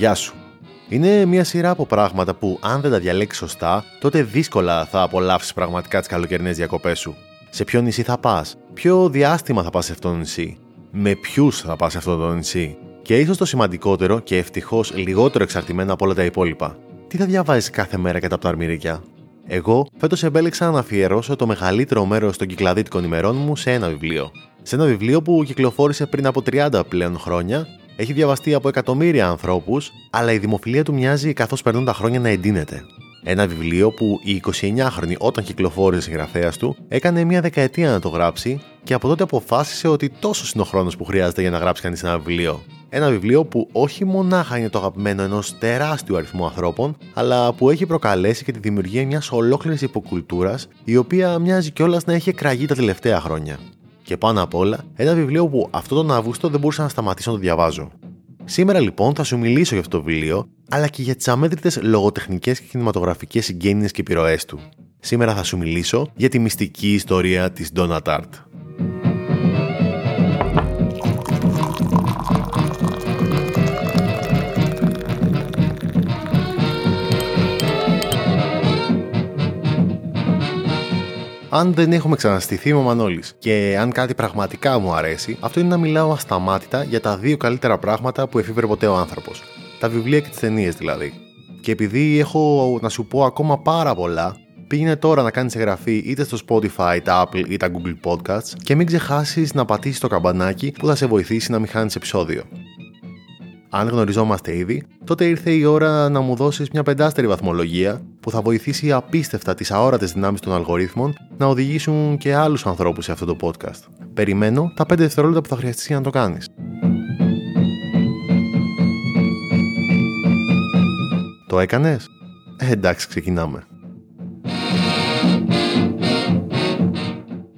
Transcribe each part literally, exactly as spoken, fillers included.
«Γεια σου». Είναι μια σειρά από πράγματα που, αν δεν τα διαλέξεις σωστά, τότε δύσκολα θα απολαύσεις πραγματικά τις καλοκαιρινές διακοπές σου. Σε ποιο νησί θα πας, ποιο διάστημα θα πας σε αυτό το νησί, με ποιους θα πας σε αυτό το νησί και ίσως το σημαντικότερο και ευτυχώς λιγότερο εξαρτημένο από όλα τα υπόλοιπα. Τι θα διαβάζεις κάθε μέρα κατά από τα αρμυρίκια. Εγώ φέτος εμπέλεξα να αφιερώσω το μεγαλύτερο μέρος των κυκλαδίτικων ημερών μου σε ένα βιβλίο. Σε ένα βιβλίο που κυκλοφόρησε πριν από τριάντα πλέον χρόνια, έχει διαβαστεί από εκατομμύρια ανθρώπους, αλλά η δημοφιλία του μοιάζει καθώς περνούν τα χρόνια να εντείνεται. Ένα βιβλίο που η εικοσιεννιάχρονη όταν κυκλοφόρησε συγγραφέας του έκανε μια δεκαετία να το γράψει και από τότε αποφάσισε ότι τόσο είναι ο χρόνος που χρειάζεται για να γράψει κανείς ένα βιβλίο. Ένα βιβλίο που όχι μονάχα είναι το αγαπημένο ενός τεράστιου αριθμού ανθρώπων, αλλά που έχει προκαλέσει και τη δημιουργία μιας ολόκληρης υποκουλτούρας, η οποία μοιάζει κιόλας να έχει εκραγεί τα τελευταία χρόνια. Και πάνω απ' όλα, ένα βιβλίο που αυτόν τον Αύγουστο δεν μπορούσα να σταματήσω να το διαβάζω. Σήμερα λοιπόν θα σου μιλήσω για αυτό το βιβλίο, αλλά και για τις αμέτρητες λογοτεχνικές και κινηματογραφικές συγγένειες και επιρροές του. Σήμερα θα σου μιλήσω για τη μυστική ιστορία της Donna Tartt. Αν δεν έχουμε ξαναστηθεί με ο Μανώλης και αν κάτι πραγματικά μου αρέσει, αυτό είναι να μιλάω ασταμάτητα για τα δύο καλύτερα πράγματα που εφήβρε ποτέ ο άνθρωπος. Τα βιβλία και τις ταινίες δηλαδή. Και επειδή έχω να σου πω ακόμα πάρα πολλά, πήγαινε τώρα να κάνεις εγγραφή είτε στο Spotify, τα Apple ή τα Google Podcasts και μην ξεχάσεις να πατήσεις το καμπανάκι που θα σε βοηθήσει να μην χάνεις επεισόδιο. Αν γνωριζόμαστε ήδη, τότε ήρθε η ώρα να μου δώσεις μια πεντάστερη βαθμολογία που θα βοηθήσει απίστευτα τις αόρατες δυνάμεις των αλγορίθμων να οδηγήσουν και άλλους ανθρώπους σε αυτό το podcast. Περιμένω τα πέντε δευτερόλεπτα που θα χρειαστείς για να το κάνεις. Το έκανες? Ε, εντάξει, ξεκινάμε.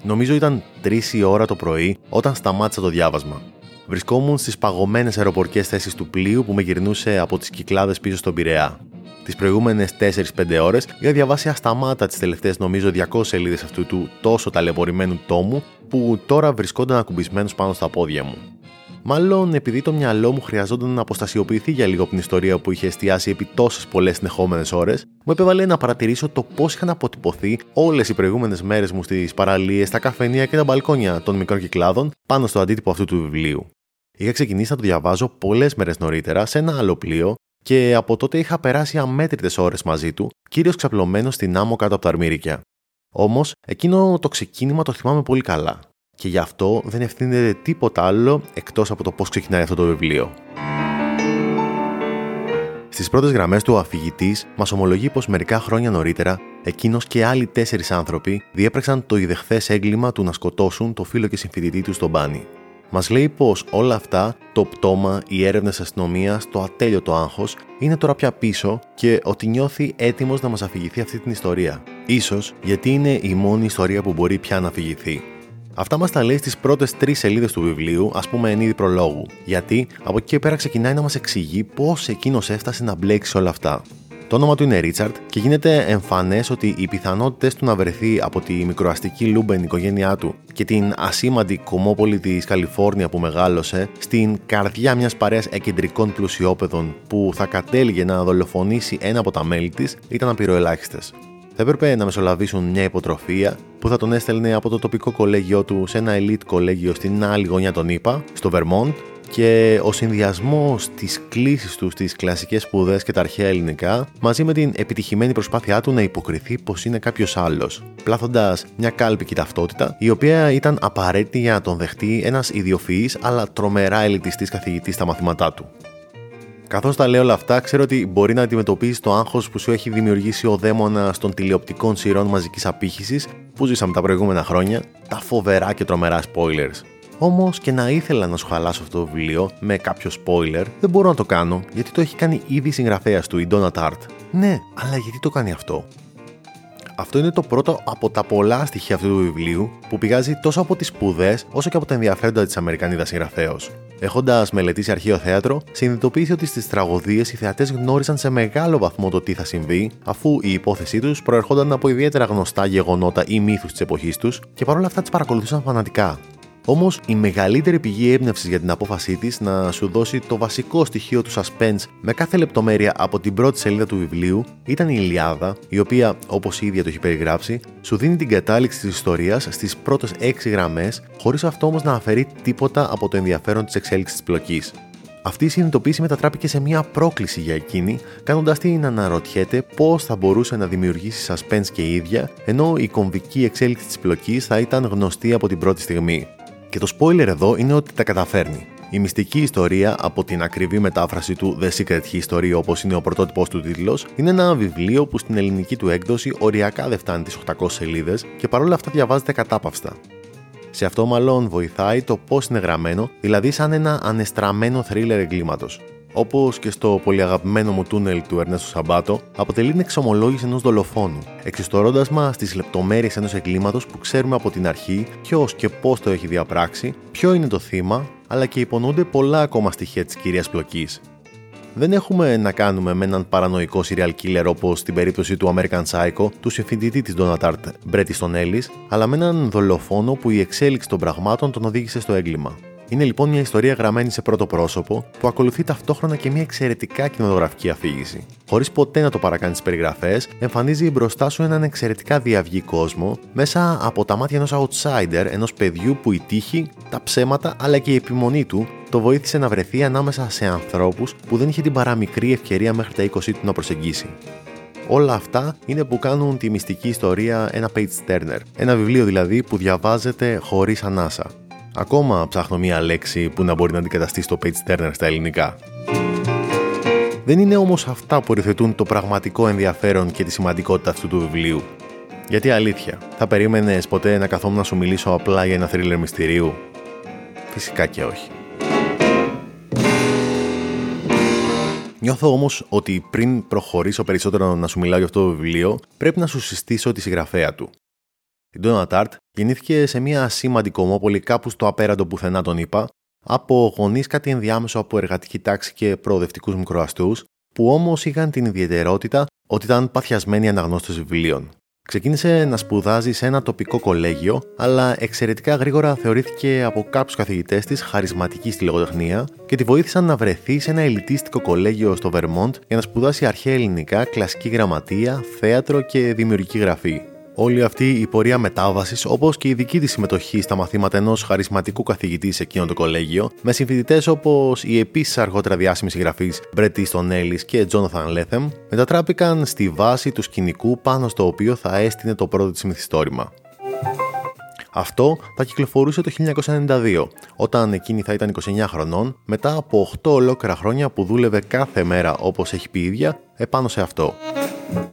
Νομίζω ήταν τρεις η ώρα το πρωί όταν σταμάτησα το διάβασμα. Βρισκόμουν στις παγωμένες αεροπορικές θέσεις του πλοίου που με γυρνούσε από τις Κυκλάδες πίσω στον Πειραιά. Τις προηγούμενες τέσσερις πέντε ώρες είχα διαβάσει ασταμάτα τις τελευταίες νομίζω διακόσιες σελίδες αυτού του τόσο ταλαιπωρημένου τόμου που τώρα βρισκόταν ακουμπισμένος πάνω στα πόδια μου. Μάλλον επειδή το μυαλό μου χρειαζόταν να αποστασιοποιηθεί για λίγο από την ιστορία που είχε εστιάσει επί τόσες πολλές συνεχόμενες ώρες, μου επέβαλε να παρατηρήσω το πώς είχαν αποτυπωθεί όλες οι προηγούμενες μέρες μου στις παραλίες, τα καφενεία και τα μπαλκόνια των μικρών Κυκλάδων πάνω στο αντίτυπο αυτού του βιβλίου. Είχα ξεκινήσει να το διαβάζω πολλές μέρες νωρίτερα σε ένα άλλο πλοίο και από τότε είχα περάσει αμέτρητες ώρες μαζί του, κυρίως ξαπλωμένος στην άμμο κάτω από τα αρμύρικια. Όμως, εκείνο το ξεκίνημα το θυμάμαι πολύ καλά. Και γι' αυτό δεν ευθύνεται τίποτα άλλο εκτός από το πώς ξεκινάει αυτό το βιβλίο. Στις πρώτες γραμμές του ο αφηγητής μας ομολογεί πως μερικά χρόνια νωρίτερα, εκείνος και άλλοι τέσσερις άνθρωποι διέπραξαν το ιδεχθές έγκλημα του να σκοτώσουν το φίλο και συμφοιτητή του στον Μπάνι. Μας λέει πως όλα αυτά, το πτώμα, οι έρευνες αστυνομίας, το ατέλειωτο άγχος, είναι τώρα πια πίσω και ότι νιώθει έτοιμος να μας αφηγηθεί αυτή την ιστορία. Ίσως γιατί είναι η μόνη ιστορία που μπορεί πια να αφηγηθεί. Αυτά μας τα λέει στις πρώτες τρεις σελίδες του βιβλίου, ας πούμε εν είδη προλόγου, γιατί από εκεί και πέρα ξεκινάει να μας εξηγεί πώς εκείνος έφτασε να μπλέξει σε όλα αυτά. Το όνομα του είναι Ρίτσαρντ και γίνεται εμφανές ότι οι πιθανότητες του να βρεθεί από τη μικροαστική Λούμπεν οικογένειά του και την ασήμαντη κομμόπολη της Καλιφόρνια που μεγάλωσε στην καρδιά μιας παρέας εκεντρικών πλουσιόπεδων που θα κατέληγε να δολοφονήσει ένα από τα μέλη της ήταν απειροελάχιστες. Θα έπρεπε να μεσολαβήσουν μια υποτροφία που θα τον έστελνε από το τοπικό κολέγιο του σε ένα elite κολέγιο στην άλλη γωνιά των ΗΠΑ, στο Vermont, και ο συνδυασμός της κλίσης του στις κλασικές σπουδές και τα αρχαία ελληνικά, μαζί με την επιτυχημένη προσπάθειά του να υποκριθεί πως είναι κάποιος άλλος, πλάθοντας μια κάλπικη ταυτότητα, η οποία ήταν απαραίτητη για να τον δεχτεί ένας ιδιοφυής αλλά τρομερά ελιτιστής καθηγητής στα μαθήματά του. Καθώς τα λέω όλα αυτά, ξέρω ότι μπορεί να αντιμετωπίζεις το άγχος που σου έχει δημιουργήσει ο δαίμονας των τηλεοπτικών σειρών μαζικής απήχησης που ζήσαμε τα προηγούμενα χρόνια, τα φοβερά και τρομερά spoilers. Όμως και να ήθελα να σου χαλάσω αυτό το βιβλίο με κάποιο spoiler, δεν μπορώ να το κάνω γιατί το έχει κάνει ήδη η συγγραφέας του, η Donna Tartt. Ναι, αλλά γιατί το κάνει αυτό. Αυτό είναι το πρώτο από τα πολλά στοιχεία αυτού του βιβλίου που πηγάζει τόσο από τις σπουδές όσο και από τα ενδιαφέροντα της Αμερικανίδας συγγραφέως. Έχοντας μελετήσει αρχαίο θέατρο, συνειδητοποίησε ότι στις τραγωδίες οι θεατές γνώριζαν σε μεγάλο βαθμό το τι θα συμβεί, αφού η υπόθεσή τους προερχόταν από ιδιαίτερα γνωστά γεγονότα ή μύθους της εποχής τους και παρόλα αυτά τις παρακολουθούσαν φανατικά. Όμως η μεγαλύτερη πηγή έμπνευσης για την απόφασή της να σου δώσει το βασικό στοιχείο του suspense με κάθε λεπτομέρεια από την πρώτη σελίδα του βιβλίου ήταν η Ιλιάδα, η οποία, όπως η ίδια το έχει περιγράψει, σου δίνει την κατάληξη της ιστορίας στις πρώτες έξι γραμμές, χωρίς αυτό όμως να αφαιρεί τίποτα από το ενδιαφέρον της εξέλιξης της πλοκής. Αυτή η συνειδητοποίηση μετατράπηκε σε μια πρόκληση για εκείνη, κάνοντας την να αναρωτιέται πώς θα μπορούσε να δημιουργήσει suspense και η ίδια, ενώ η κομβική εξέλιξη της πλοκής θα ήταν γνωστή από την πρώτη στιγμή. Και το spoiler εδώ είναι ότι τα καταφέρνει. Η μυστική ιστορία, από την ακριβή μετάφραση του The Secret History, όπως είναι ο πρωτότυπος του τίτλος, είναι ένα βιβλίο που στην ελληνική του έκδοση οριακά δεν φτάνει τις οκτακόσιες σελίδες και παρόλα αυτά διαβάζεται κατάπαυστα. Σε αυτό μάλλον βοηθάει το πώς είναι γραμμένο, δηλαδή σαν ένα ανεστραμμένο θρίλερ εγκλήματος. Όπως και στο πολυαγαπημένο μου τούνελ του Ερνέστου Σαμπάτο, αποτελεί την εξομολόγηση ενός δολοφόνου, εξιστορώντας μας τις λεπτομέρειες ενός εγκλήματος που ξέρουμε από την αρχή ποιος και πώς το έχει διαπράξει, ποιο είναι το θύμα, αλλά και υπονοούνται πολλά ακόμα στοιχεία της κυρίας πλοκής. Δεν έχουμε να κάνουμε με έναν παρανοϊκό serial killer όπως στην περίπτωση του American Psycho, του συμφοιτητή της Donna Tartt, Brett Easton Ellis, αλλά με έναν δολοφόνο που η εξέλιξη των πραγμάτων τον οδήγησε στο έγκλημα. Είναι λοιπόν μια ιστορία γραμμένη σε πρώτο πρόσωπο που ακολουθεί ταυτόχρονα και μια εξαιρετικά κινηματογραφική αφήγηση. Χωρίς ποτέ να το παρακάνει τις περιγραφές, εμφανίζει μπροστά σου έναν εξαιρετικά διαυγή κόσμο μέσα από τα μάτια ενός outsider, ενός παιδιού που η τύχη, τα ψέματα αλλά και η επιμονή του το βοήθησε να βρεθεί ανάμεσα σε ανθρώπους που δεν είχε την παραμικρή ευκαιρία μέχρι τα είκοσι του να προσεγγίσει. Όλα αυτά είναι που κάνουν τη μυστική ιστορία ένα page turner, ένα βιβλίο δηλαδή που διαβάζεται χωρίς ανάσα. Ακόμα ψάχνω μία λέξη που να μπορεί να αντικαταστήσει το page turner στα ελληνικά. Δεν είναι όμως αυτά που οριοθετούν το πραγματικό ενδιαφέρον και τη σημαντικότητα αυτού του βιβλίου. Γιατί αλήθεια, θα περίμενες ποτέ να καθόμουν να σου μιλήσω απλά για ένα θρίλερ μυστηρίου? Φυσικά και όχι. Νιώθω όμως ότι πριν προχωρήσω περισσότερο να σου μιλάω για αυτό το βιβλίο, πρέπει να σου συστήσω τη συγγραφέα του. Η Donna Tartt γεννήθηκε σε μια ασήμαντη κομμόπολη κάπου στο απέραντο πουθενά τον είπα, από γονείς κάτι ενδιάμεσο από εργατική τάξη και προοδευτικούς μικροαστούς, που όμως είχαν την ιδιαιτερότητα ότι ήταν παθιασμένοι αναγνώστες βιβλίων. Ξεκίνησε να σπουδάζει σε ένα τοπικό κολέγιο, αλλά εξαιρετικά γρήγορα θεωρήθηκε από κάποιους καθηγητές της χαρισματική στη λογοτεχνία και τη βοήθησαν να βρεθεί σε ένα ελιτίστικο κολέγιο στο Vermont για να σπουδάσει αρχαία ελληνικά, κλασική γραμματεία, θέατρο και δημιουργική γραφή. Όλη αυτή η πορεία μετάβασης, όπως και η δική της συμμετοχή στα μαθήματα ενός χαρισματικού καθηγητή σε εκείνο το κολέγιο, με συμφοιτητές όπως οι επίσης αργότερα διάσημοι συγγραφείς Brett Easton Ellis και Jonathan Lethem, μετατράπηκαν στη βάση του σκηνικού πάνω στο οποίο θα έστεινε το πρώτο της μυθιστόρημα. Αυτό θα κυκλοφορούσε το χίλια εννιακόσια ενενήντα δύο, όταν εκείνη θα ήταν είκοσι εννέα χρονών, μετά από οκτώ ολόκληρα χρόνια που δούλευε κάθε μέρα, όπως έχει πει η ίδια, επάνω σε αυτό.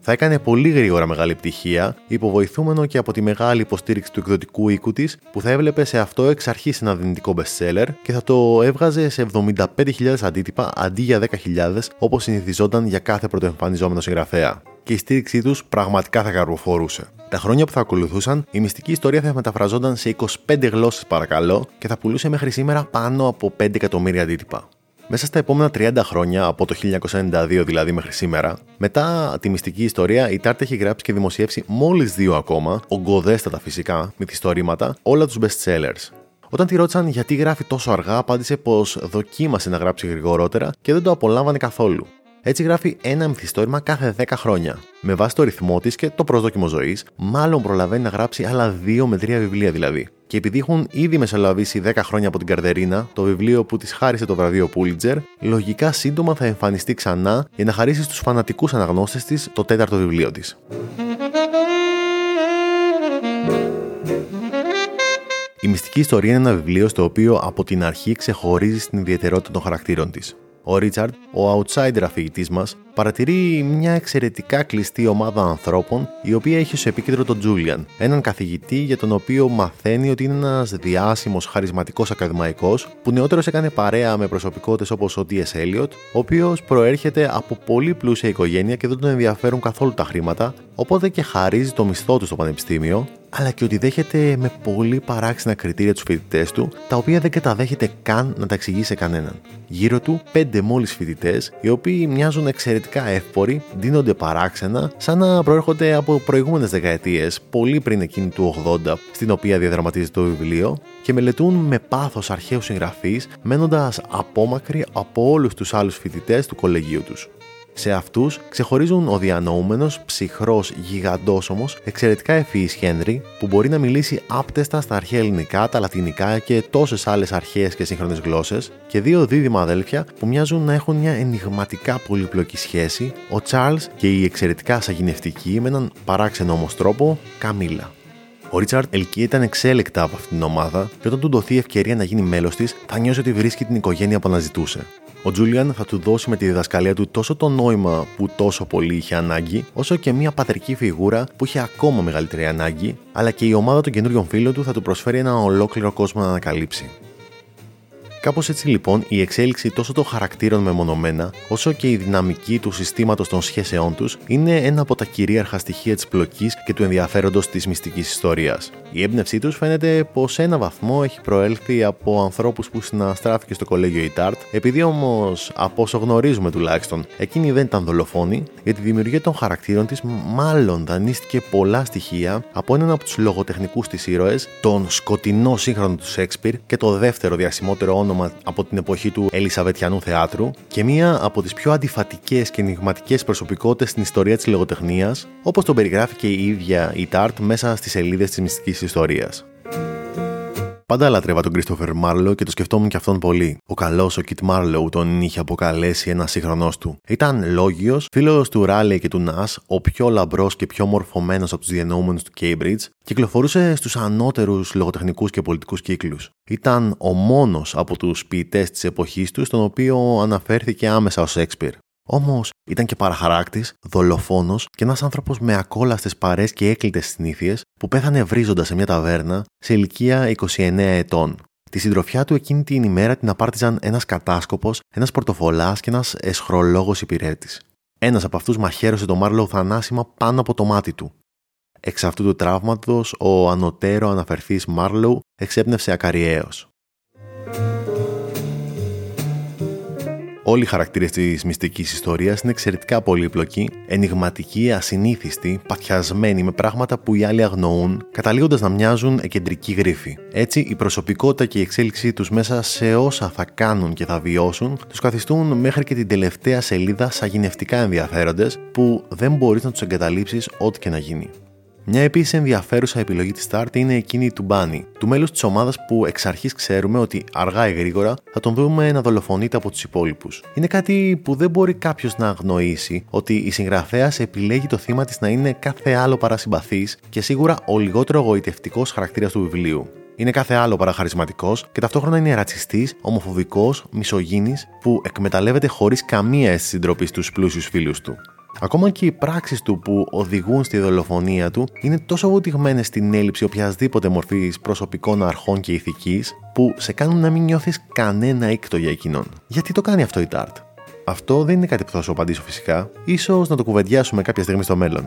Θα έκανε πολύ γρήγορα μεγάλη επιτυχία, υποβοηθούμενο και από τη μεγάλη υποστήριξη του εκδοτικού οίκου της, που θα έβλεπε σε αυτό εξ αρχής ένα δυνητικό bestseller και θα το έβγαζε σε εβδομήντα πέντε χιλιάδες αντίτυπα αντί για δέκα χιλιάδες, όπως συνηθιζόταν για κάθε πρωτοεμφανιζόμενο συγγραφέα. Και η στήριξή τους πραγματικά θα καρποφορούσε. Τα χρόνια που θα ακολουθούσαν, η μυστική ιστορία θα μεταφραζόταν σε είκοσι πέντε γλώσσες παρακαλώ και θα πουλούσε μέχρι σήμερα πάνω από πέντε εκατομμύρια αντίτυπα. Μέσα στα επόμενα τριάντα χρόνια, από το χίλια εννιακόσια ενενήντα δύο δηλαδή μέχρι σήμερα, μετά τη μυστική ιστορία, η Tartt έχει γράψει και δημοσιεύσει μόλις δύο ακόμα, ογκωδέστατα φυσικά, μυθιστορήματα, όλα τους bestsellers. Όταν τη ρώτησαν γιατί γράφει τόσο αργά, απάντησε πως δοκίμασε να γράψει γρηγορότερα και δεν το απολάμβανε καθόλου. Έτσι γράφει ένα μυθιστόρημα κάθε δέκα χρόνια. Με βάση το ρυθμό της και το προσδόκιμο ζωής, μάλλον προλαβαίνει να γράψει άλλα δύο με τρία βιβλία δηλαδή. Και επειδή έχουν ήδη μεσολαβήσει δέκα χρόνια από την Καρδερίνα, το βιβλίο που της χάρισε το βραβείο Pulitzer, λογικά σύντομα θα εμφανιστεί ξανά για να χαρίσει στους φανατικούς αναγνώστες της το τέταρτο βιβλίο της. Η μυστική ιστορία είναι ένα βιβλίο στο οποίο από την αρχή ξεχωρίζει στην ιδιαιτερότητα των χαρακτήρων της. Ο Richard, ο outsider αφηγητής μας, παρατηρεί μια εξαιρετικά κλειστή ομάδα ανθρώπων, η οποία έχει ως επίκεντρο τον Julian, έναν καθηγητή για τον οποίο μαθαίνει ότι είναι ένας διάσημος χαρισματικός ακαδημαϊκός που νεότερος έκανε παρέα με προσωπικότητες όπως ο ντι ες. Elliot, ο οποίος προέρχεται από πολύ πλούσια οικογένεια και δεν τον ενδιαφέρουν καθόλου τα χρήματα, οπότε και χαρίζει το μισθό του στο πανεπιστήμιο, αλλά και ότι δέχεται με πολύ παράξενα κριτήρια τους φοιτητές του, τα οποία δεν καταδέχεται καν να τα εξηγήσει σε κανέναν. Γύρω του πέντε μόλις φοιτητές, οι οποίοι μοιάζουν εξαιρετικά πολιτικά εύποροι ντύνονται παράξενα, σαν να προέρχονται από προηγούμενες δεκαετίες, πολύ πριν εκείνη του ογδόντα, στην οποία διαδραματίζεται το βιβλίο, και μελετούν με πάθος αρχαίους συγγραφείς, μένοντας απόμακροι από όλους τους άλλους φοιτητές του κολεγίου τους. Σε αυτούς ξεχωρίζουν ο διανοούμενος, ψυχρός, γιγαντόσωμος, εξαιρετικά ευφυής Χένρι, που μπορεί να μιλήσει άπτεστα στα αρχαία ελληνικά, τα λατινικά και τόσες άλλες αρχαίες και σύγχρονες γλώσσες, και δύο δίδυμα αδέλφια που μοιάζουν να έχουν μια ενιγματικά πολύπλοκη σχέση, ο Τσάρλς και η εξαιρετικά σαγηνευτική, με έναν παράξενο όμως τρόπο, Καμίλα. Ο Ρίτσαρντ ελκύεται ανεξέλεκτα από αυτήν την ομάδα, και όταν του δοθεί η ευκαιρία να γίνει μέλος της, θα νιώσει ότι βρίσκει την οικογένεια που αναζητούσε. Ο Τζούλιαν θα του δώσει με τη διδασκαλία του τόσο το νόημα που τόσο πολύ είχε ανάγκη, όσο και μια πατρική φιγούρα που είχε ακόμα μεγαλύτερη ανάγκη, αλλά και η ομάδα των καινούριων φίλων του θα του προσφέρει ένα ολόκληρο κόσμο να ανακαλύψει. Κάπως έτσι λοιπόν, η εξέλιξη τόσο των χαρακτήρων μεμονωμένα, όσο και η δυναμική του συστήματος των σχέσεών τους, είναι ένα από τα κυρίαρχα στοιχεία της πλοκής και του ενδιαφέροντος της μυστικής ιστορίας. Η έμπνευσή τους φαίνεται πως σε ένα βαθμό έχει προέλθει από ανθρώπους που συναστράφηκε στο κολέγιο η Τάρτ, επειδή όμως, από όσο γνωρίζουμε τουλάχιστον, εκείνη δεν ήταν δολοφόνη, γιατί η δημιουργία των χαρακτήρων της μάλλον δανείστηκε πολλά στοιχεία από έναν από τους λογοτεχνικούς της ήρωες, τον σκοτεινό σύγχρονο του Σέξπιρ και το δεύτερο διασημότερο όνομα από την εποχή του Ελισαβετιανού θεάτρου, και μία από τις πιο αντιφατικές και ενιγματικές προσωπικότητες στην ιστορία της λογοτεχνίας, όπως τον περιγράφει και η ίδια η Τάρτ μέσα στις σελίδες της μυστικής ιστορίας. Πάντα λατρεύα τον Κρίστοφερ Μάρλοου και το σκεφτόμουν και αυτόν πολύ. Ο καλός ο Κιτ Μάρλοου τον είχε αποκαλέσει ένας σύγχρονός του. Ήταν λόγιος, φίλος του Ράλεϊ και του Νας, ο πιο λαμπρός και πιο μορφωμένος από τους διανοούμενους του Cambridge, κυκλοφορούσε στους ανώτερους λογοτεχνικούς και πολιτικούς κύκλους. Ήταν ο μόνος από τους ποιητές της εποχής του, στον οποίο αναφέρθηκε άμεσα ο Σέξπιρ. Όμως ήταν και παραχαράκτης, δολοφόνος και ένας άνθρωπος με ακόλαστες παρές και έκλειτες συνήθειες, που πέθανε βρίζοντας σε μια ταβέρνα σε ηλικία είκοσι εννέα ετών. Τη συντροφιά του εκείνη την ημέρα την απάρτιζαν ένας κατάσκοπος, ένας πορτοφολάς και ένας αισχρολόγος υπηρέτης. Ένας από αυτούς μαχαίρωσε τον Μάρλοου θανάσιμα πάνω από το μάτι του. Εξ αυτού του τραύματος, ο ανωτέρω αναφερθής Μάρλοου εξέπνευσε ακαριέως. Όλοι οι χαρακτήρες της μυστικής ιστορίας είναι εξαιρετικά πολύπλοκοι, ενιγματικοί, ασυνήθιστοι, παθιασμένοι με πράγματα που οι άλλοι αγνοούν, καταλήγοντας να μοιάζουν εκεντρικοί γρίφοι. Έτσι, η προσωπικότητα και η εξέλιξή τους μέσα σε όσα θα κάνουν και θα βιώσουν, τους καθιστούν μέχρι και την τελευταία σελίδα σαγηνευτικά ενδιαφέροντες, που δεν μπορείς να τους εγκαταλείψεις ό,τι και να γίνει. Μια επίσης ενδιαφέρουσα επιλογή της Τάρτ είναι εκείνη του Bunny, του μέλους της ομάδας που εξ αρχής ξέρουμε ότι αργά ή γρήγορα θα τον δούμε να δολοφονείται από τους υπόλοιπους. Είναι κάτι που δεν μπορεί κάποιος να αγνοήσει, ότι η συγγραφέας επιλέγει το θύμα της να είναι κάθε άλλο παρασυμπαθής και σίγουρα ο λιγότερο γοητευτικός χαρακτήρας του βιβλίου. Είναι κάθε άλλο παραχαρισματικός και ταυτόχρονα είναι ρατσιστής, ομοφοβικός, μισογίνης, που εκμεταλλεύεται χωρίς καμία αίσθηση ντροπής τους πλούσιους φίλους του. Ακόμα και οι πράξεις του που οδηγούν στη δολοφονία του είναι τόσο βουτυγμένες στην έλλειψη οποιασδήποτε μορφής προσωπικών αρχών και ηθικής, που σε κάνουν να μην νιώθεις κανένα ήκτο για εκείνον. Γιατί το κάνει αυτό η Τάρτ? Αυτό δεν είναι κάτι που θα σου απαντήσω φυσικά, ίσως να το κουβεντιάσουμε κάποια στιγμή στο μέλλον.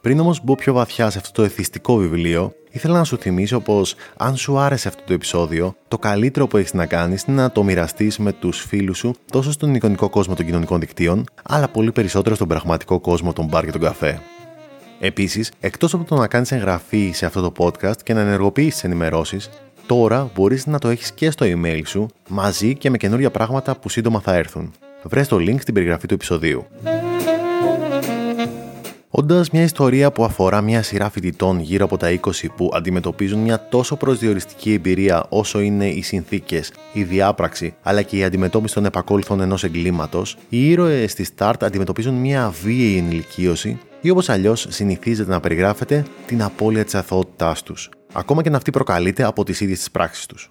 Πριν όμως μπω πιο βαθιά σε αυτό το εθιστικό βιβλίο, ήθελα να σου θυμίσω πως αν σου άρεσε αυτό το επεισόδιο, το καλύτερο που έχεις να κάνεις είναι να το μοιραστείς με τους φίλους σου, τόσο στον εικονικό κόσμο των κοινωνικών δικτύων, αλλά πολύ περισσότερο στον πραγματικό κόσμο των μπαρ και των καφέ. Επίσης, εκτός από το να κάνεις εγγραφή σε αυτό το podcast και να ενεργοποιείς τις ενημερώσεις, τώρα μπορείς να το έχεις και στο email σου, μαζί και με καινούργια πράγματα που σύντομα θα έρθουν. Βρες το link στην περιγραφή του επεισοδίου. Όντας μια ιστορία που αφορά μια σειρά φοιτητών γύρω από τα είκοσι που αντιμετωπίζουν μια τόσο προσδιοριστική εμπειρία όσο είναι οι συνθήκες, η διάπραξη αλλά και η αντιμετώπιση των επακόλουθων ενός εγκλήματος, οι ήρωες της Τάρτ αντιμετωπίζουν μια βίαιη ενηλικίωση ή, όπως αλλιώς συνηθίζεται να περιγράφεται, την απώλεια της αθωότητάς τους, ακόμα και να αυτή προκαλείται από τις ίδιες τις πράξεις τους.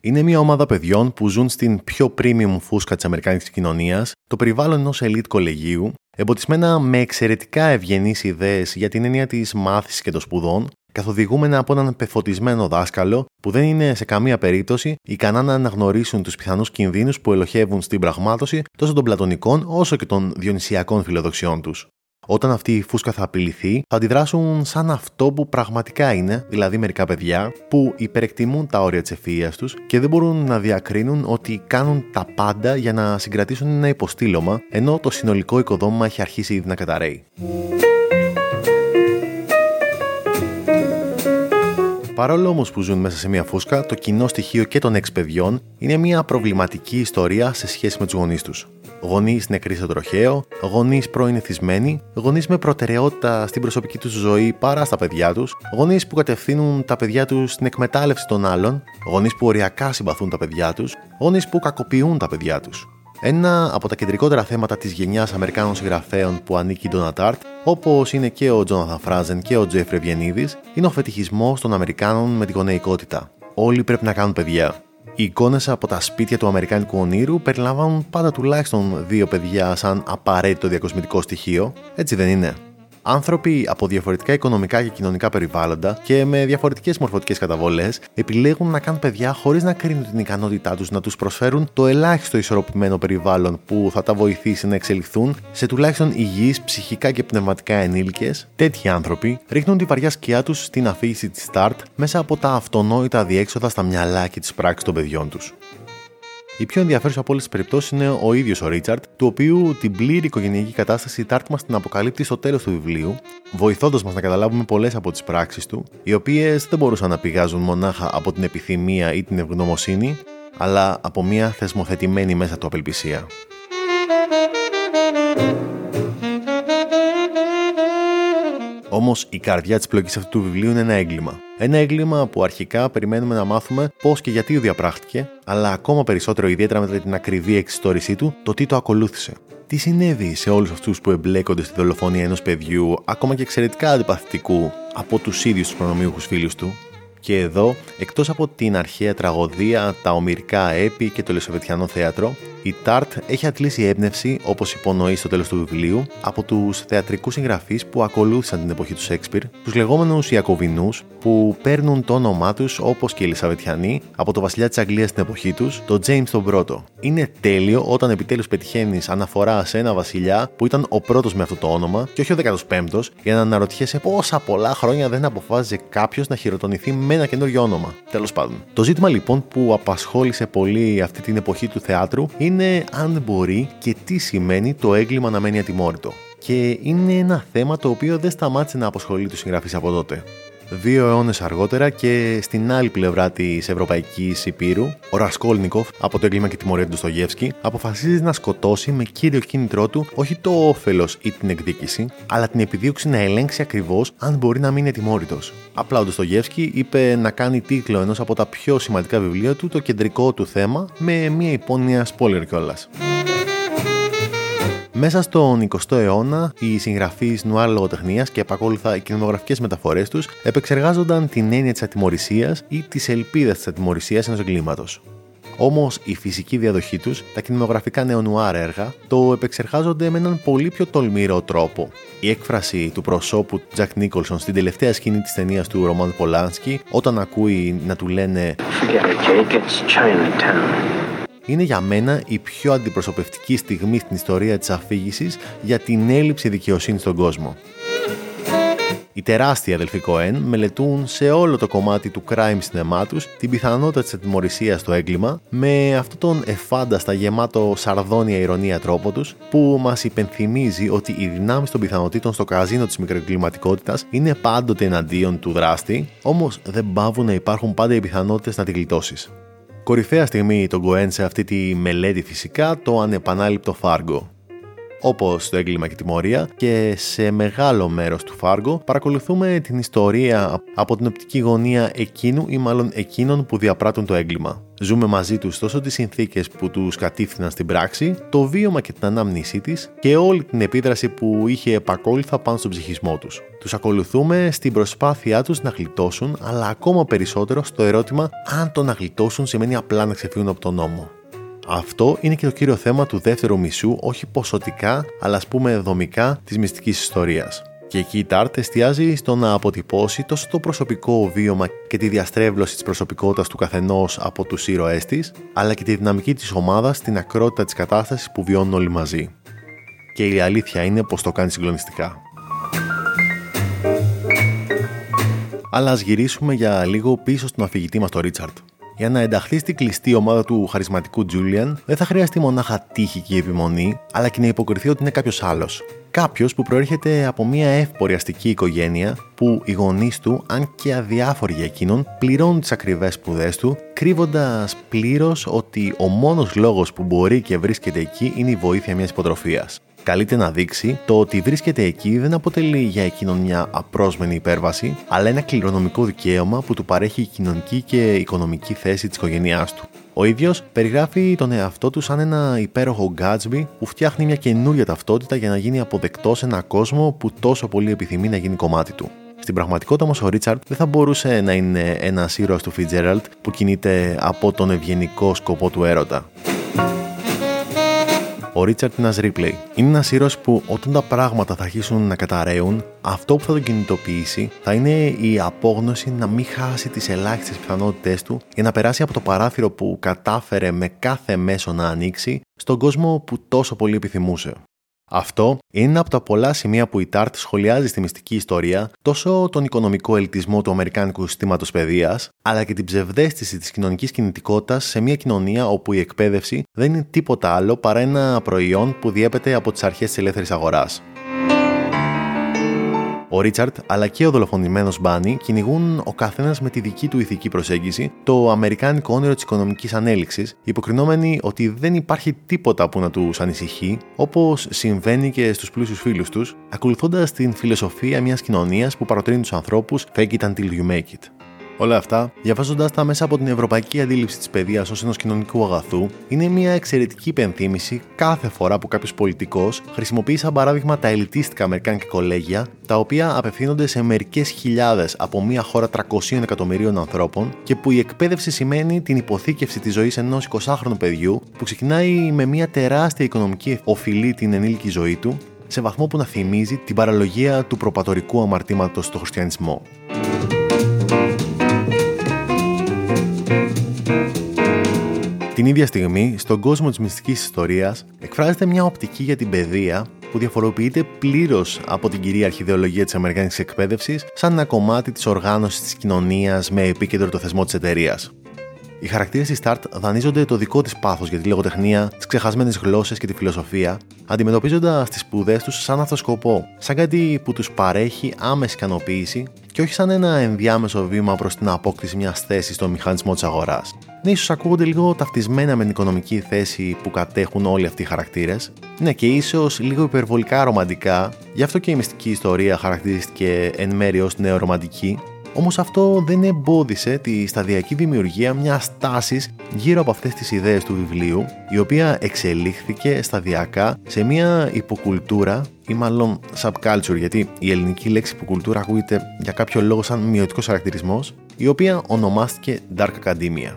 Είναι μια ομάδα παιδιών που ζουν στην πιο premium φούσκα της αμερικάνικης κοινωνίας, το περιβάλλον ενός elite κολεγίου, εμποτισμένα με εξαιρετικά ευγενείς ιδέες για την έννοια της μάθησης και των σπουδών, καθοδηγούμενα από έναν πεφωτισμένο δάσκαλο που δεν είναι σε καμία περίπτωση ικανά να αναγνωρίσουν τους πιθανούς κινδύνους που ελοχεύουν στην πραγμάτωση τόσο των πλατωνικών όσο και των διονυσιακών φιλοδοξιών τους. Όταν αυτή η φούσκα θα απειληθεί, θα αντιδράσουν σαν αυτό που πραγματικά είναι, δηλαδή μερικά παιδιά που υπερεκτιμούν τα όρια της ευφυΐας τους και δεν μπορούν να διακρίνουν ότι κάνουν τα πάντα για να συγκρατήσουν ένα υποστήλωμα, ενώ το συνολικό οικοδόμημα έχει αρχίσει ήδη να καταρρέει. Παρόλο όμως που ζουν μέσα σε μια φούσκα, το κοινό στοιχείο και των έξι παιδιών είναι μια προβληματική ιστορία σε σχέση με τους γονείς τους. Γονείς νεκροί στο τροχαίο, γονείς πρώην εθισμένοι, γονείς με προτεραιότητα στην προσωπική τους ζωή παρά στα παιδιά τους, γονείς που κατευθύνουν τα παιδιά τους στην εκμετάλλευση των άλλων, γονείς που οριακά συμπαθούν τα παιδιά τους, γονείς που κακοποιούν τα παιδιά τους. Ένα από τα κεντρικότερα θέματα της γενιάς Αμερικάνων συγγραφέων που ανήκει η Donna Tartt, όπως είναι και ο Jonathan Franzen και ο Jeffrey Eugenides, είναι ο φετιχισμός των Αμερικάνων με τη γονεϊκότητα. Όλοι πρέπει να κάνουν παιδιά. Οι εικόνες από τα σπίτια του Αμερικάνικου ονείρου περιλαμβάνουν πάντα τουλάχιστον δύο παιδιά σαν απαραίτητο διακοσμητικό στοιχείο, έτσι δεν είναι? Άνθρωποι από διαφορετικά οικονομικά και κοινωνικά περιβάλλοντα και με διαφορετικές μορφωτικές καταβολές επιλέγουν να κάνουν παιδιά χωρίς να κρίνουν την ικανότητά τους να τους προσφέρουν το ελάχιστο ισορροπημένο περιβάλλον που θα τα βοηθήσει να εξελιχθούν σε τουλάχιστον υγιείς, ψυχικά και πνευματικά ενήλικες. Τέτοιοι άνθρωποι ρίχνουν τη βαριά σκιά τους στην αφήγηση της Tartt μέσα από τα αυτονόητα διέξοδα στα μυαλά και τις πράξεις των παιδιών τους. Η πιο ενδιαφέρουσα από όλες τις περιπτώσεις είναι ο ίδιος ο Ρίτσαρντ, του οποίου την πλήρη οικογενειακή κατάσταση η Tartt μας την αποκαλύπτει στο τέλος του βιβλίου, βοηθώντας μας να καταλάβουμε πολλές από τις πράξεις του, οι οποίες δεν μπορούσαν να πηγάζουν μονάχα από την επιθυμία ή την ευγνωμοσύνη, αλλά από μια θεσμοθετημένη μέσα του απελπισία. Όμως η καρδιά της πλοκής αυτού του βιβλίου είναι ένα έγκλημα. Ένα έγκλημα που αρχικά περιμένουμε να μάθουμε πώς και γιατί διαπράχτηκε, αλλά ακόμα περισσότερο, ιδιαίτερα μετά την ακριβή εξιστόρησή του, το τι το ακολούθησε. Τι συνέβη σε όλους αυτούς που εμπλέκονται στη δολοφονία ενός παιδιού, ακόμα και εξαιρετικά αντιπαθητικού, από τους ίδιους τους προνομιούχους φίλους του? Και εδώ, εκτός από την αρχαία τραγωδία, τα ομηρικά έπι και το ελισαβετιανό θέατρο, η Tartt έχει αντλήσει έμπνευση, όπως υπονοεί στο τέλος του βιβλίου, από τους θεατρικούς συγγραφείς που ακολούθησαν την εποχή του Σέξπιρ, τους λεγόμενους Ιακωβινούς, που παίρνουν το όνομά τους, όπως και οι Ελισαβετιανοί, από το βασιλιά της Αγγλίας στην εποχή τους, τον Τζέιμς τον Πρώτο. Είναι τέλειο όταν επιτέλους πετυχαίνεις αναφορά σε ένα βασιλιά που ήταν ο πρώτος με αυτό το όνομα και όχι ο δέκατος πέμπτος, για να αναρωτιέσαι πόσα πολλά χρόνια δεν αποφάσιζε κάποιος να χειροτονηθεί με ένα καινούριο όνομα. Τέλος πάντων. Το ζήτημα λοιπόν που απασχόλησε πολύ αυτή την εποχή του θεάτρου είναι είναι αν μπορεί και τι σημαίνει το έγκλημα να μένει ατιμόρυτο. Και είναι ένα θέμα το οποίο δεν σταμάτησε να απασχολεί τους συγγραφείς από τότε. Δύο αιώνες αργότερα και στην άλλη πλευρά της Ευρωπαϊκής Υπήρου, ο Ρασκόλνικοφ, από το έγκλημα και τιμωρία του Ντοστογεύσκη, αποφασίζει να σκοτώσει με κύριο κίνητρό του όχι το όφελος ή την εκδίκηση, αλλά την επιδίωξη να ελέγξει ακριβώς αν μπορεί να μείνει ατιμόρυτος. Απλά ο Ντοστογεύσκη είπε να κάνει τίτλο ενός από τα πιο σημαντικά βιβλία του το κεντρικό του θέμα, με μια υπόνοια spoiler κιόλας. Μέσα στον εικοστό αιώνα, οι συγγραφείς νουάρ λογοτεχνίας και επακόλουθα οι κινηματογραφικές μεταφορές τους επεξεργάζονταν την έννοια της ατιμωρησίας ή της ελπίδας της ατιμωρησίας ενός εγκλήματος. Όμως η φυσική διαδοχή τους, τα κινηματογραφικά νεονουάρ έργα, το επεξεργάζονται με έναν πολύ πιο τολμηρό τρόπο. Η έκφραση του προσώπου Τζακ Νίκολσον στην τελευταία σκηνή της ταινίας του Ρομάν Πολάνσκι, όταν ακούει να του λένε είναι για μένα η πιο αντιπροσωπευτική στιγμή στην ιστορία της αφήγησης για την έλλειψη δικαιοσύνης στον κόσμο. Οι τεράστιοι αδελφοί Coen μελετούν σε όλο το κομμάτι του crime cinema τους την πιθανότητα της ατιμωρησίας στο έγκλημα με αυτόν τον εφάνταστα γεμάτο σαρδόνια ηρωνία τρόπο τους που μας υπενθυμίζει ότι οι δυνάμεις των πιθανότητων στο καζίνο της μικροεγκληματικότητας είναι πάντοτε εναντίον του δράστη, όμως δεν παύουν να υπάρχουν πάντα οι πιθανότητες να τη γλιτώσεις. Κορυφαία στιγμή τον Coen σε αυτή τη μελέτη φυσικά το ανεπανάληπτο Fargo. Όπως στο έγκλημα και τιμωρία και σε μεγάλο μέρος του Fargo παρακολουθούμε την ιστορία από την οπτική γωνία εκείνου ή μάλλον εκείνων που διαπράττουν το έγκλημα. Ζούμε μαζί τους τόσο τις συνθήκες που τους κατήφθηναν στην πράξη, το βίωμα και την ανάμνησή της και όλη την επίδραση που είχε επακόλουθα πάνω στον ψυχισμό τους. Τους ακολουθούμε στην προσπάθειά τους να γλιτώσουν, αλλά ακόμα περισσότερο στο ερώτημα αν το να γλιτώσουν σημαίνει απλά να ξεφύγουν από τον νόμο. Αυτό είναι και το κύριο θέμα του δεύτερου μισού, όχι ποσοτικά, αλλά ας πούμε δομικά, της μυστικής ιστορίας. Και εκεί η Tartt εστιάζει στο να αποτυπώσει τόσο το προσωπικό βίωμα και τη διαστρέβλωση της προσωπικότητας του καθενός από τους ήρωές της, αλλά και τη δυναμική της ομάδας στην ακρότητα της κατάστασης που βιώνουν όλοι μαζί. και η αλήθεια είναι πως το κάνει συγκλονιστικά. Αλλά ας γυρίσουμε για λίγο πίσω στον αφηγητή μας τον Ρίτσαρντ. Για να ενταχθεί στη κλειστή ομάδα του χαρισματικού Τζούλιαν, δεν θα χρειαστεί μονάχα τύχη και επιμονή, αλλά και να υποκριθεί ότι είναι κάποιος άλλος. Κάποιος που προέρχεται από μια εύπορη αστική οικογένεια, που οι γονείς του, αν και αδιάφοροι για εκείνον, πληρώνουν τις ακριβές σπουδές του, κρύβοντας πλήρως ότι ο μόνος λόγος που μπορεί και βρίσκεται εκεί είναι η βοήθεια μιας υποτροφίας. Καλείται να δείξει το ότι βρίσκεται εκεί δεν αποτελεί για εκείνον μια απρόσμενη υπέρβαση, αλλά ένα κληρονομικό δικαίωμα που του παρέχει η κοινωνική και οικονομική θέση της οικογένειάς του. Ο ίδιος περιγράφει τον εαυτό του σαν ένα υπέροχο Γκάτσμπι που φτιάχνει μια καινούρια ταυτότητα για να γίνει αποδεκτό σε ένα κόσμο που τόσο πολύ επιθυμεί να γίνει κομμάτι του. Στην πραγματικότητα όμως ο Ρίτσαρντ δεν θα μπορούσε να είναι ένας ήρωας του Φιτζέραλντ που κινείται από τον ευγενικό σκοπό του έρωτα. Ο Ρίτσαρντ είναι ένας Ρίπλεϊ. Είναι ένας ήρωας που όταν τα πράγματα θα αρχίσουν να καταραίουν, αυτό που θα τον κινητοποιήσει θα είναι η απόγνωση να μην χάσει τις ελάχιστες πιθανότητές του για να περάσει από το παράθυρο που κατάφερε με κάθε μέσο να ανοίξει στον κόσμο που τόσο πολύ επιθυμούσε. Αυτό είναι ένα από τα πολλά σημεία που η Τάρτ σχολιάζει στη μυστική ιστορία, τόσο τον οικονομικό ελιτισμό του αμερικάνικου συστήματος παιδείας, αλλά και την ψευδαίσθηση της κοινωνικής κινητικότητας σε μια κοινωνία όπου η εκπαίδευση δεν είναι τίποτα άλλο παρά ένα προϊόν που διέπεται από τις αρχές της ελεύθερης αγοράς. Ο Ρίτσαρντ αλλά και ο δολοφονημένος Μπάνι κυνηγούν ο καθένας με τη δική του ηθική προσέγγιση το αμερικάνικο όνειρο της οικονομικής ανέλυξης, υποκρινόμενοι ότι δεν υπάρχει τίποτα που να τους ανησυχεί, όπως συμβαίνει και στους πλούσιους φίλους τους, ακολουθώντας την φιλοσοφία μιας κοινωνίας που παροτρύνει τους ανθρώπους fake it until you make it. Όλα αυτά, διαβάζοντας τα μέσα από την ευρωπαϊκή αντίληψη της παιδείας ως ενός κοινωνικού αγαθού, είναι μια εξαιρετική υπενθύμηση κάθε φορά που κάποιος πολιτικός χρησιμοποιεί σαν παράδειγμα τα ελιτίστικα αμερικάνικα κολέγια, τα οποία απευθύνονται σε μερικές χιλιάδες από μια χώρα τριακοσίων εκατομμυρίων ανθρώπων και που η εκπαίδευση σημαίνει την υποθήκευση της ζωής ενός εικοσάχρονου παιδιού που ξεκινάει με μια τεράστια οικονομική οφειλή την ενήλικη ζωή του, σε βαθμό που να θυμίζει την παραλογία του προπατορικού αμαρτήματος στο χριστιανισμό. Την ίδια στιγμή, στον κόσμο της μυστικής ιστορίας, εκφράζεται μια οπτική για την παιδεία που διαφοροποιείται πλήρως από την κυρίαρχη ιδεολογία της αμερικάνικης εκπαίδευσης σαν ένα κομμάτι της οργάνωσης της κοινωνίας με επίκεντρο το θεσμό της εταιρείας. Οι χαρακτήρες της Τάρτ δανείζονται το δικό της πάθος για τη λογοτεχνία, τις ξεχασμένες γλώσσες και τη φιλοσοφία, αντιμετωπίζοντας τις σπουδές τους σαν αυτόν σκοπό, σαν κάτι που τους παρέχει άμεση ικανοποίηση και όχι σαν ένα ενδιάμεσο βήμα προς την απόκτηση μιας θέσης στον μηχανισμό της αγοράς. Ναι, ίσως ακούγονται λίγο ταυτισμένα με την οικονομική θέση που κατέχουν όλοι αυτοί οι χαρακτήρες. Ναι, και ίσως λίγο υπερβολικά ρομαντικά, γι' αυτό και η μυστική ιστορία χαρακτηρίστηκε εν μέρει ως νεορομαντική. Όμως αυτό δεν εμπόδισε τη σταδιακή δημιουργία μιας τάσης γύρω από αυτές τις ιδέες του βιβλίου, η οποία εξελίχθηκε σταδιακά σε μια υποκουλτούρα ή μάλλον subculture, γιατί η ελληνική λέξη υποκουλτούρα ακούγεται για κάποιο λόγο σαν μειωτικός χαρακτηρισμός, η οποία ονομάστηκε Dark Academia.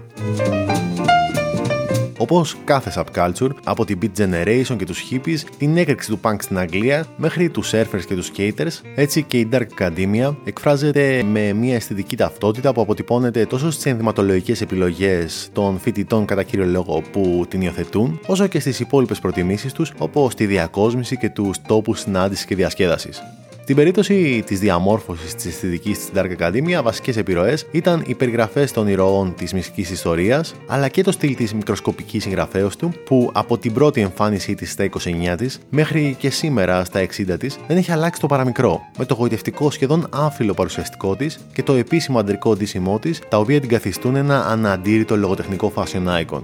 Όπως κάθε subculture, από την Beat Generation και τους hippies, την έκρηξη του punk στην Αγγλία, μέχρι τους surfers και τους skaters, έτσι και η Dark Academia εκφράζεται με μια αισθητική ταυτότητα που αποτυπώνεται τόσο στις ενδυματολογικές επιλογές των φοιτητών κατά κύριο λόγο που την υιοθετούν, όσο και στις υπόλοιπες προτιμήσεις τους, όπως τη διακόσμηση και τους τόπους συνάντησης και διασκέδασης. Στην περίπτωση της διαμόρφωσης της αισθητικής της Dark Academia, βασικές επιρροές ήταν οι περιγραφές των ηρωών της μυστικής ιστορίας, αλλά και το στυλ της μικροσκοπικής συγγραφέως του, που από την πρώτη εμφάνισή της στα είκοσι εννιά της μέχρι και σήμερα στα εξήντα της δεν έχει αλλάξει το παραμικρό, με το γοητευτικό σχεδόν άφιλο παρουσιαστικό της και το επίσημο αντρικό ντύσιμό της, τα οποία την καθιστούν ένα αναντήρητο λογοτεχνικό fashion icon.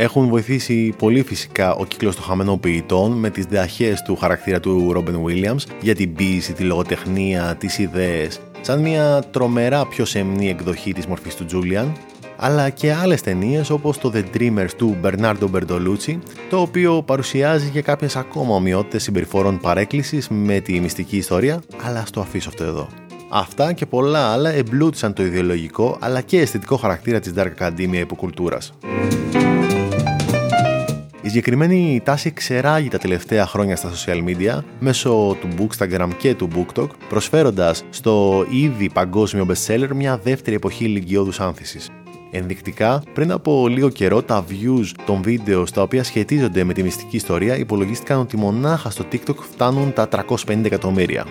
Έχουν βοηθήσει πολύ φυσικά ο κύκλος των χαμένων ποιητών με τις διαχές του χαρακτήρα του Ρόμπεν Βίλιαμς για την ποίηση, τη λογοτεχνία, τις ιδέες, σαν μια τρομερά πιο σεμνή εκδοχή της μορφής του Τζούλιαν, αλλά και άλλες ταινίες όπως το The Dreamers του Μπερνάρντο Μπερντολούτσι, το οποίο παρουσιάζει και κάποιες ακόμα ομοιότητες συμπεριφορών παρέκκλησης με τη μυστική ιστορία, αλλά στο αφήσω αυτό εδώ. Αυτά και πολλά άλλα εμπλούτησαν το ιδεολογικό αλλά και αισθητικό χαρακτήρα της Dark Academia υποκουλτούρας. Η συγκεκριμένη τάση ξεράγει τα τελευταία χρόνια στα social media μέσω του Bookstagram και του BookTok, προσφέροντας στο ήδη παγκόσμιο bestseller μια δεύτερη εποχή ηλικιώδους άνθησης. Ενδεικτικά, πριν από λίγο καιρό, τα views των βίντεο στα οποία σχετίζονται με τη μυστική ιστορία υπολογίστηκαν ότι μονάχα στο TikTok φτάνουν τα τριακόσια πενήντα εκατομμύρια.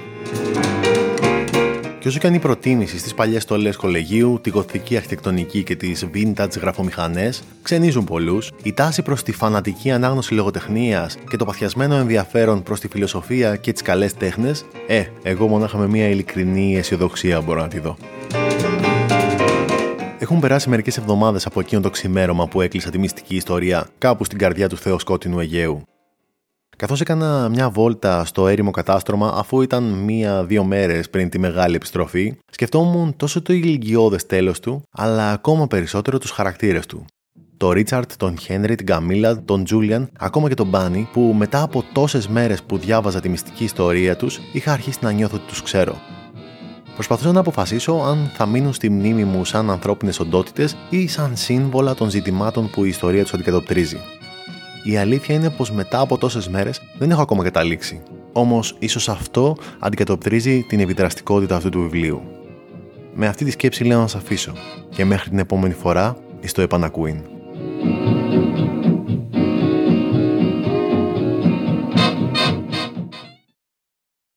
Και όσο και αν η προτίμηση στις παλιές στολές κολεγίου, τη γοθική αρχιτεκτονική και τις vintage γραφομηχανές ξενίζουν πολλούς, η τάση προς τη φανατική ανάγνωση λογοτεχνίας και το παθιασμένο ενδιαφέρον προς τη φιλοσοφία και τις καλές τέχνες, ε, εγώ μονάχα με μια ειλικρινή αισιοδοξία μπορώ να τη δω. Έχουν περάσει μερικές εβδομάδες από εκείνο το ξημέρωμα που έκλεισα τη μυστική ιστορία κάπου στην καρδιά του θεοσκότεινου Αιγαίου. Καθώς έκανα μια βόλτα στο έρημο κατάστρωμα, αφού ήταν μία-δύο μέρες πριν τη μεγάλη επιστροφή, σκεφτόμουν τόσο το ηλικιώδες τέλος του, αλλά ακόμα περισσότερο τους χαρακτήρες του. Το Ρίτσαρντ, τον Χένρι, την Καμίλα, τον Τζούλιαν, ακόμα και τον Μπάνι, που μετά από τόσες μέρες που διάβαζα τη μυστική ιστορία τους, είχα αρχίσει να νιώθω ότι τους ξέρω. Προσπαθούσα να αποφασίσω αν θα μείνουν στη μνήμη μου σαν ανθρώπινες οντότητες ή σαν σύμβολα των ζητημάτων που η ιστορία τους αντικατοπτρίζει. Η αλήθεια είναι πως μετά από τόσες μέρες δεν έχω ακόμα καταλήξει. Όμως, ίσως αυτό αντικατοπτρίζει την επιδραστικότητα αυτού του βιβλίου. Με αυτή τη σκέψη λέω να σας αφήσω. Και μέχρι την επόμενη φορά, εις το επανακούειν.